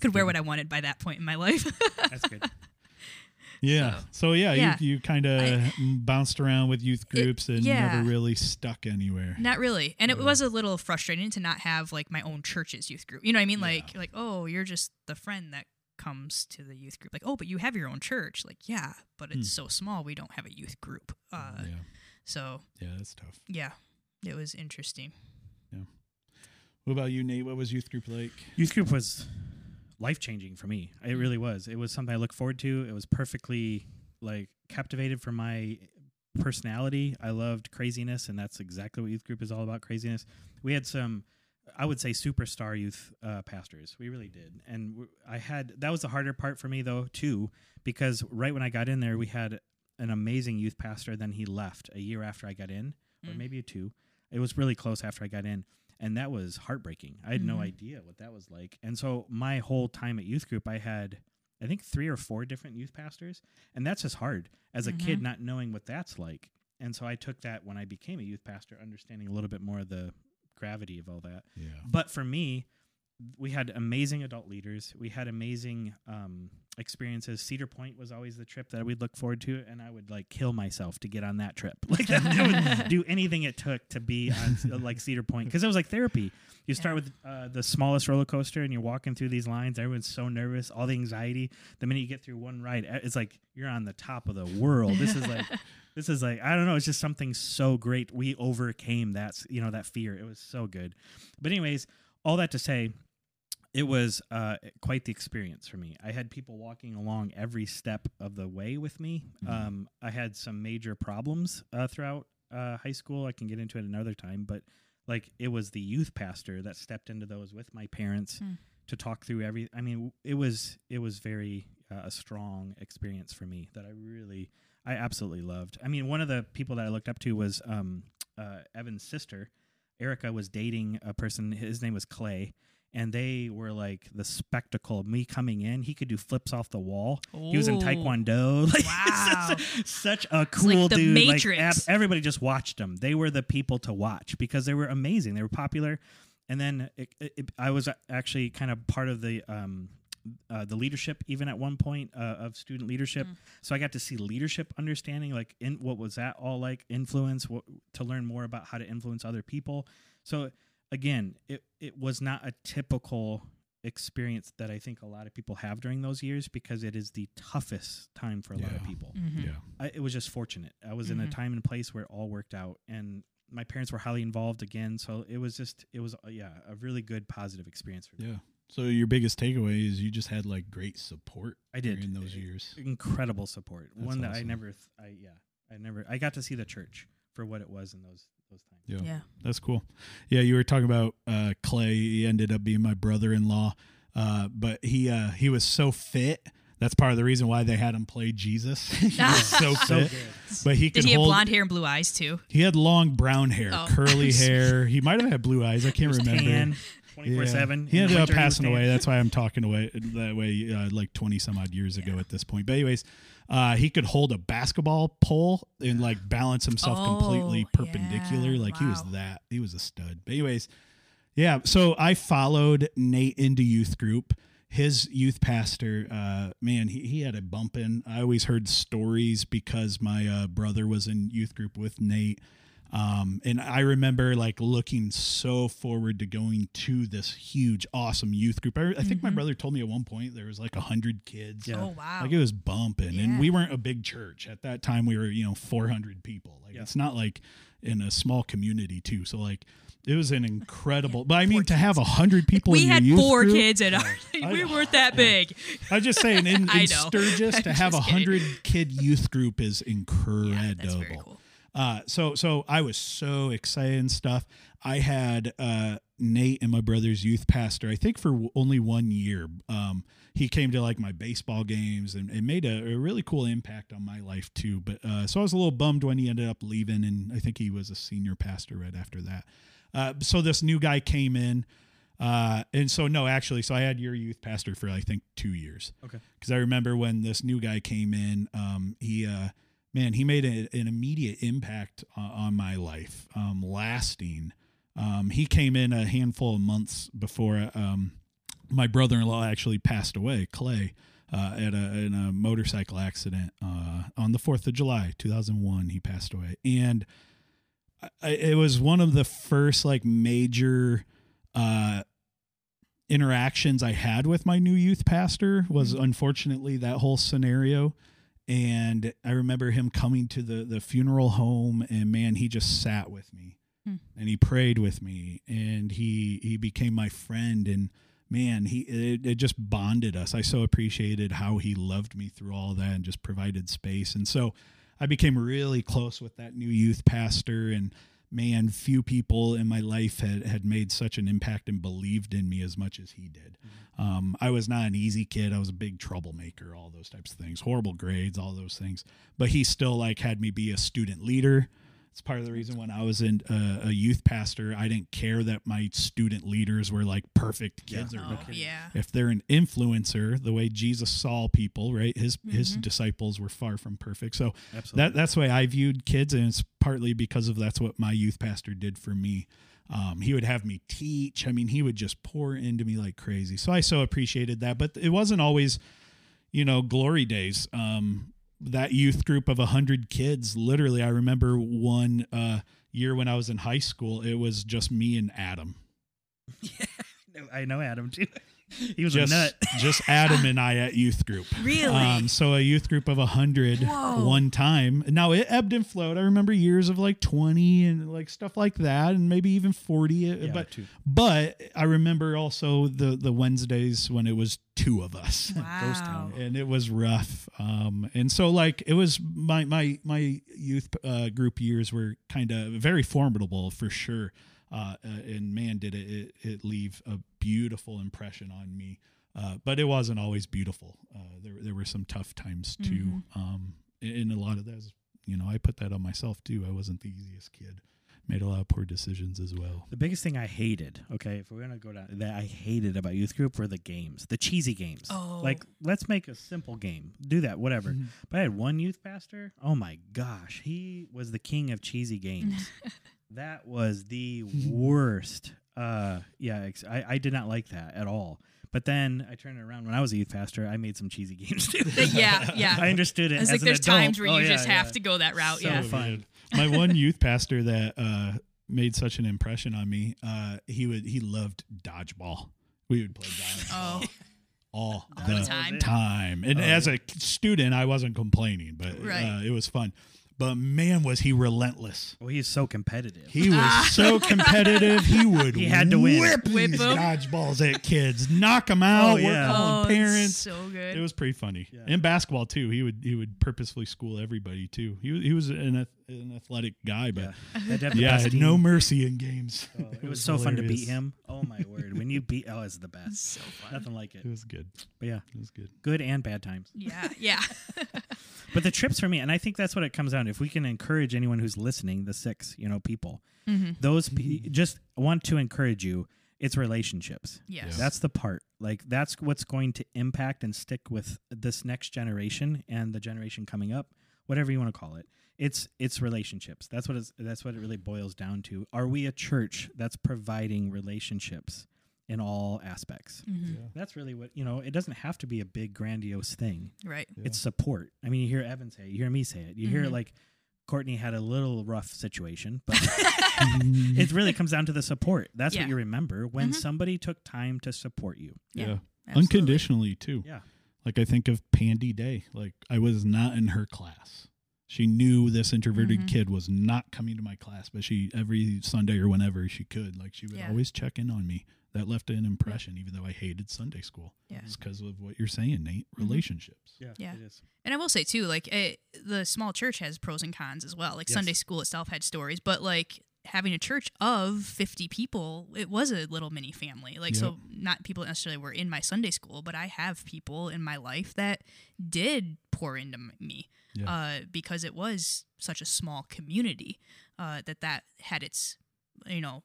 Could wear what I wanted by that point in my life. That's good. Yeah. So you kind of bounced around with youth groups and never really stuck anywhere. Not really. And it was a little frustrating to not have, like, my own church's youth group. You know what I mean? Like, oh, you're just the friend that comes to the youth group. Like, oh, but you have your own church. Like, yeah, but it's so small. We don't have a youth group. So yeah, that's tough. Yeah, it was interesting. Yeah. What about you, Nate? What was youth group like? Youth group was life-changing for me. It really was. It was something I looked forward to. It was perfectly, like, captivated for my personality. I loved craziness, and that's exactly what youth group is all about, craziness. We had some, I would say, superstar youth pastors. We really did. And I had, that was the harder part for me, though, too, because right when I got in there, we had an amazing youth pastor. Then he left a year after I got in, or maybe two. It was really close after I got in. And that was heartbreaking. I had no idea what that was like. And so my whole time at youth group, I had, I think, 3 or 4 different youth pastors. And that's as hard as a kid not knowing what that's like. And so I took that when I became a youth pastor, understanding a little bit more of the gravity of all that. Yeah. But for me, we had amazing adult leaders. We had amazing experiences. Cedar Point was always the trip that we'd look forward to, and I would like kill myself to get on that trip. Like I would do anything it took to be on like Cedar Point, because it was like therapy. You start with the smallest roller coaster, and you're walking through these lines. Everyone's so nervous, all the anxiety. The minute you get through one ride, it's like you're on the top of the world. This is like, this is like, I don't know. It's just something so great. We overcame that, you know, that fear. It was so good. But anyways, all that to say, it was quite the experience for me. I had people walking along every step of the way with me. I had some major problems throughout high school. I can get into it another time, but like it was the youth pastor that stepped into those with my parents to talk through every. I mean, it was very a strong experience for me that I absolutely loved. I mean, one of the people that I looked up to was Evan's sister. Erica was dating a person. His name was Clay. And they were like the spectacle of me coming in. He could do flips off the wall. Ooh. He was in Taekwondo. Like, wow. Such a cool like the dude. Matrix. Like, everybody just watched him. They were the people to watch because they were amazing. They were popular. And then I was actually kind of part of the leadership, even at one point of student leadership. So I got to see leadership understanding, like in what was that all like, influence, to learn more about how to influence other people. So again, it was not a typical experience that I think a lot of people have during those years, because it is the toughest time for a lot of people. It was just fortunate. I was in a time and place where it all worked out, and my parents were highly involved again. So it was just, a really good positive experience for me. Yeah. So your biggest takeaway is you just had like great support. I did in those years. Incredible support. That's one that awesome. I got to see the church for what it was in those times. Yeah. That's cool. Yeah. You were talking about Clay. He ended up being my brother-in-law, but he was so fit. That's part of the reason why they had him play Jesus. He was so good. But did he have blonde hair and blue eyes too? He had long brown hair, curly hair. He might have had blue eyes. I can't remember. 24/7. He ended up passing away. That's why I'm talking away that way, like 20 some odd years ago at this point. But anyways, he could hold a basketball pole and like balance himself completely perpendicular. Yeah. Like he was a stud. But anyways, yeah. So I followed Nate into youth group. His youth pastor, man, he had a bumpin'. I always heard stories because my brother was in youth group with Nate. And I remember like looking so forward to going to this huge, awesome youth group. I think my brother told me at one point there was like 100 kids. Yeah. Oh, wow. Like it was bumping. Yeah. And we weren't a big church at that time. We were, 400 people. Like it's not like in a small community too. So like it was an incredible, but I mean to have 100 people. Like we in had your youth 4 group, kids at our, we weren't that big. I was just saying in Sturgis to have 100 kid youth group is incredible. Yeah, that's very cool. So I was so excited and stuff. I had Nate and my brother's youth pastor, I think for only 1 year. He came to like my baseball games and made a really cool impact on my life too. But so I was a little bummed when he ended up leaving, and I think he was a senior pastor right after that. So this new guy came in. So I had your youth pastor for I think 2 years. Okay. Because I remember when this new guy came in, he made an immediate impact on my life, lasting. He came in a handful of months before my brother-in-law actually passed away, Clay, in a motorcycle accident on the 4th of July, 2001. He passed away. And it was one of the first like major interactions I had with my new youth pastor was unfortunately that whole scenario. And I remember him coming to the funeral home, and man, he just sat with me and he prayed with me, and he became my friend, and man, it just bonded us. I so appreciated how he loved me through all that and just provided space. And so I became really close with that new youth pastor, and man, few people in my life had made such an impact and believed in me as much as he did. I was not an easy kid. I was a big troublemaker, all those types of things, horrible grades, all those things. But he still like had me be a student leader. It's part of the reason when I was in a youth pastor, I didn't care that my student leaders were like perfect kids. If they're an influencer, the way Jesus saw people, right? His disciples were far from perfect. So that's why I viewed kids, and it's partly because of that's what my youth pastor did for me. He would have me teach. I mean, he would just pour into me like crazy. So I so appreciated that, but it wasn't always, you know, glory days. That youth group of 100 kids, literally, I remember one year when I was in high school, it was just me and Adam. Yeah, I know Adam too. He was just a nut. Just Adam and I at youth group. Really? So a youth group of 100 one time. Now it ebbed and flowed. I remember years of like 20 and like stuff like that, and maybe even 40. Yeah, but I remember also the Wednesdays when it was two of us. Wow. And it was rough. And so like it was my youth group years were kind of very formidable for sure. And man, did it leave a beautiful impression on me. But it wasn't always beautiful. There were some tough times too. Mm-hmm. And a lot of that is, you know, I put that on myself too. I wasn't the easiest kid. Made a lot of poor decisions as well. The biggest thing I hated, okay, if we're going to go down, that I hated about youth group were the games, the cheesy games. Oh. Like, let's make a simple game. Do that, whatever. Mm-hmm. But I had one youth pastor. Oh my gosh. He was the king of cheesy games. That was the worst. I did not like that at all. But then I turned it around. When I was a youth pastor, I made some cheesy games too. Yeah. I understood it. I was as like, there's adult times where you just have to go that route. So fun. My one youth pastor that made such an impression on me, he loved dodgeball. We would play dodgeball. Oh. All the time. And as a student, I wasn't complaining, but it was fun. But man, was he relentless. Well, he's so competitive. He was so competitive. He had to whip these dodgeballs at kids, knock them out, work on parents. So good. It was pretty funny. Yeah. And basketball, too. He would purposefully school everybody, too. He was an athletic guy, but I had no mercy in games. So, it was so hilarious. Fun to beat him. Oh, my word. When you beat, it's the best. It's so fun. Nothing like it. It was good. But yeah. It was good. Good and bad times. Yeah. Yeah. But the trips for me, and I think that's what it comes down to. If we can encourage anyone who's listening, the six, you know, people, just want to encourage you. It's relationships. Yes. That's the part. Like, that's what's going to impact and stick with this next generation and the generation coming up, whatever you want to call it. It's relationships. That's what it really boils down to. Are we a church that's providing relationships in all aspects? Mm-hmm. Yeah. That's really what, you know, it doesn't have to be a big, grandiose thing. Right. Yeah. It's support. I mean, you hear Evan say it. You hear me say it. You hear, like, Courtney had a little rough situation, but it really comes down to the support. That's what you remember, when somebody took time to support you. Yeah. Unconditionally, too. Yeah. Like, I think of Pandy Day. Like, I was not in her class. She knew this introverted kid was not coming to my class, but she, every Sunday or whenever she could, like, she would always check in on me. That left an impression, even though I hated Sunday school. Yeah. It's because of what you're saying, Nate, relationships. Yeah, it is. And I will say, too, like, the small church has pros and cons as well. Like, Sunday school itself had stories, but, like, having a church of 50 people, it was a little mini family. Like, so not people necessarily were in my Sunday school, but I have people in my life that did pour into me because it was such a small community that had its, you know,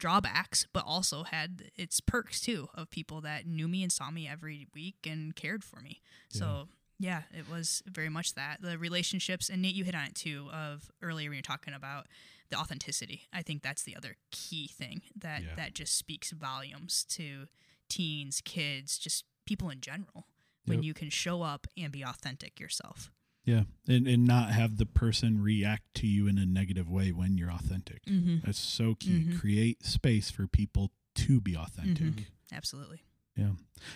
drawbacks, but also had its perks too, of people that knew me and saw me every week and cared for me. Yeah. So yeah, it was very much that. The relationships, and Nate, you hit on it too, of earlier when you're talking about the authenticity. I think that's the other key thing that just speaks volumes to teens, kids, just people in general, when you can show up and be authentic yourself. Yeah, and not have the person react to you in a negative way when you're authentic. Mm-hmm. That's so key. Mm-hmm. Create space for people to be authentic. Mm-hmm. Absolutely. Yeah.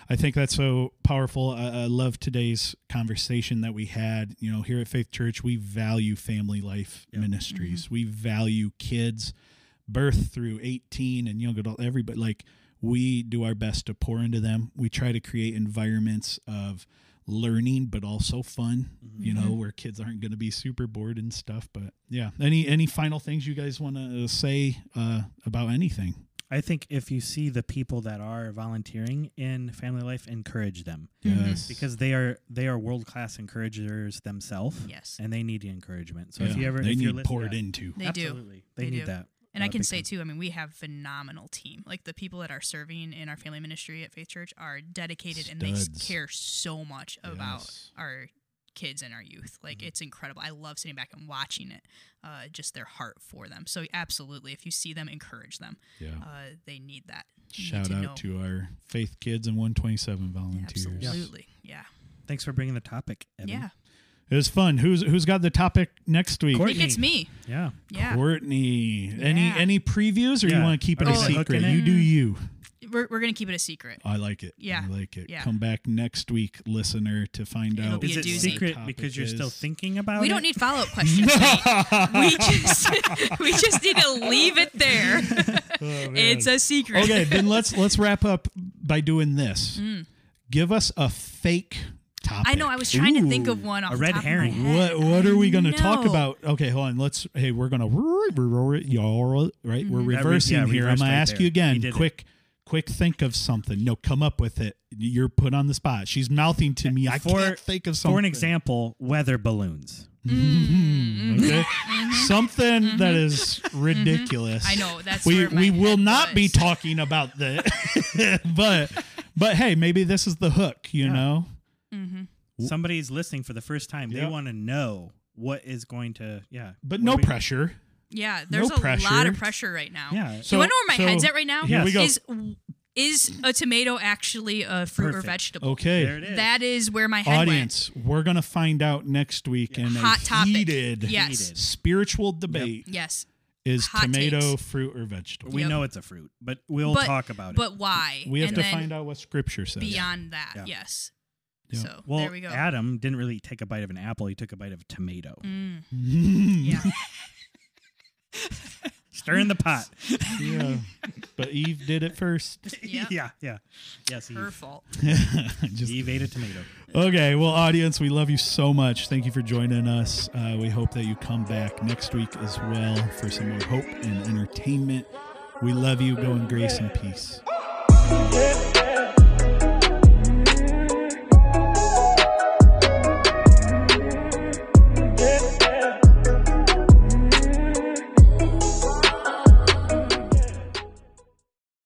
I think that's so powerful. I love today's conversation that we had. You know, here at Faith Church, we value family life ministries. Mm-hmm. We value kids, birth through 18 and young adult, everybody. Like, we do our best to pour into them. We try to create environments of learning, but also fun, mm-hmm. you know, where kids aren't going to be super bored and stuff. But yeah, any final things you guys want to say about anything? I think if you see the people that are volunteering in family life, encourage them. Yes. Because they are world-class encouragers themselves. Yes. And they need the encouragement. So yeah. if you're poured into. They absolutely. Do. They need do. That. And I can say, too, I mean, we have phenomenal team. Like, the people that are serving in our family ministry at Faith Church are dedicated Studs. And they care so much yes. about our kids and our youth. Like, mm-hmm. it's incredible. I love sitting back and watching it, just their heart for them. So, absolutely, if you see them, encourage them. Yeah. They need that. Shout out to our Faith Kids and 127 volunteers. Yeah, absolutely, yeah. Thanks for bringing the topic, Evan. Yeah. It was fun. Who's got the topic next week? Courtney. I think it's me. Yeah. Courtney. Yeah. Any previews, or you want to keep it a secret? You do you. We're going to keep it a secret. I like it. Yeah. I like it. Yeah. Come back next week, listener, to find out. Be is it secret because you're still thinking about it? We don't need follow-up questions. We just need to leave it there. Oh, it's a secret. Okay, then let's wrap up by doing this. Mm. Give us a fake topic. I know. I was trying to think of one off the top of my head. A red herring. What are we going to talk about? Okay, hold on. We're going to right. We're reversing here. I'm going to ask you again. Quick, think of something. No, come up with it. You're put on the spot. She's mouthing to me. I can't think of something. For an example, weather balloons. Mm-hmm. Mm-hmm. Okay. Mm-hmm. Something mm-hmm. that is ridiculous. Mm-hmm. I know. That's we will not be talking about that. but hey, maybe this is the hook. You know. Mm-hmm. Somebody's listening for the first time. They want to know what is going to. Yeah. But no pressure. Yeah, there's a lot of pressure right now. Yeah. So, you want to know where my head's at right now? Here we go. Is a tomato actually a fruit or vegetable? Okay. There it is. That is where my head went. We're going to find out next week in a heated spiritual debate. Yes. Is hot tomato takes. Fruit or vegetable? We know it's a fruit, but we'll talk about it. But why? We have to find out what Scripture says. Beyond that, yes. Yeah. So, there we go. Adam didn't really take a bite of an apple. He took a bite of a tomato. Mm. Yeah. Stir in the pot. Yeah. But Eve did it first. Yep. Yeah. Yes, Eve. Her fault. Eve ate a tomato. Okay, well, audience, we love you so much. Thank you for joining us. We hope that you come back next week as well for some more hope and entertainment. We love you. Go in grace and peace.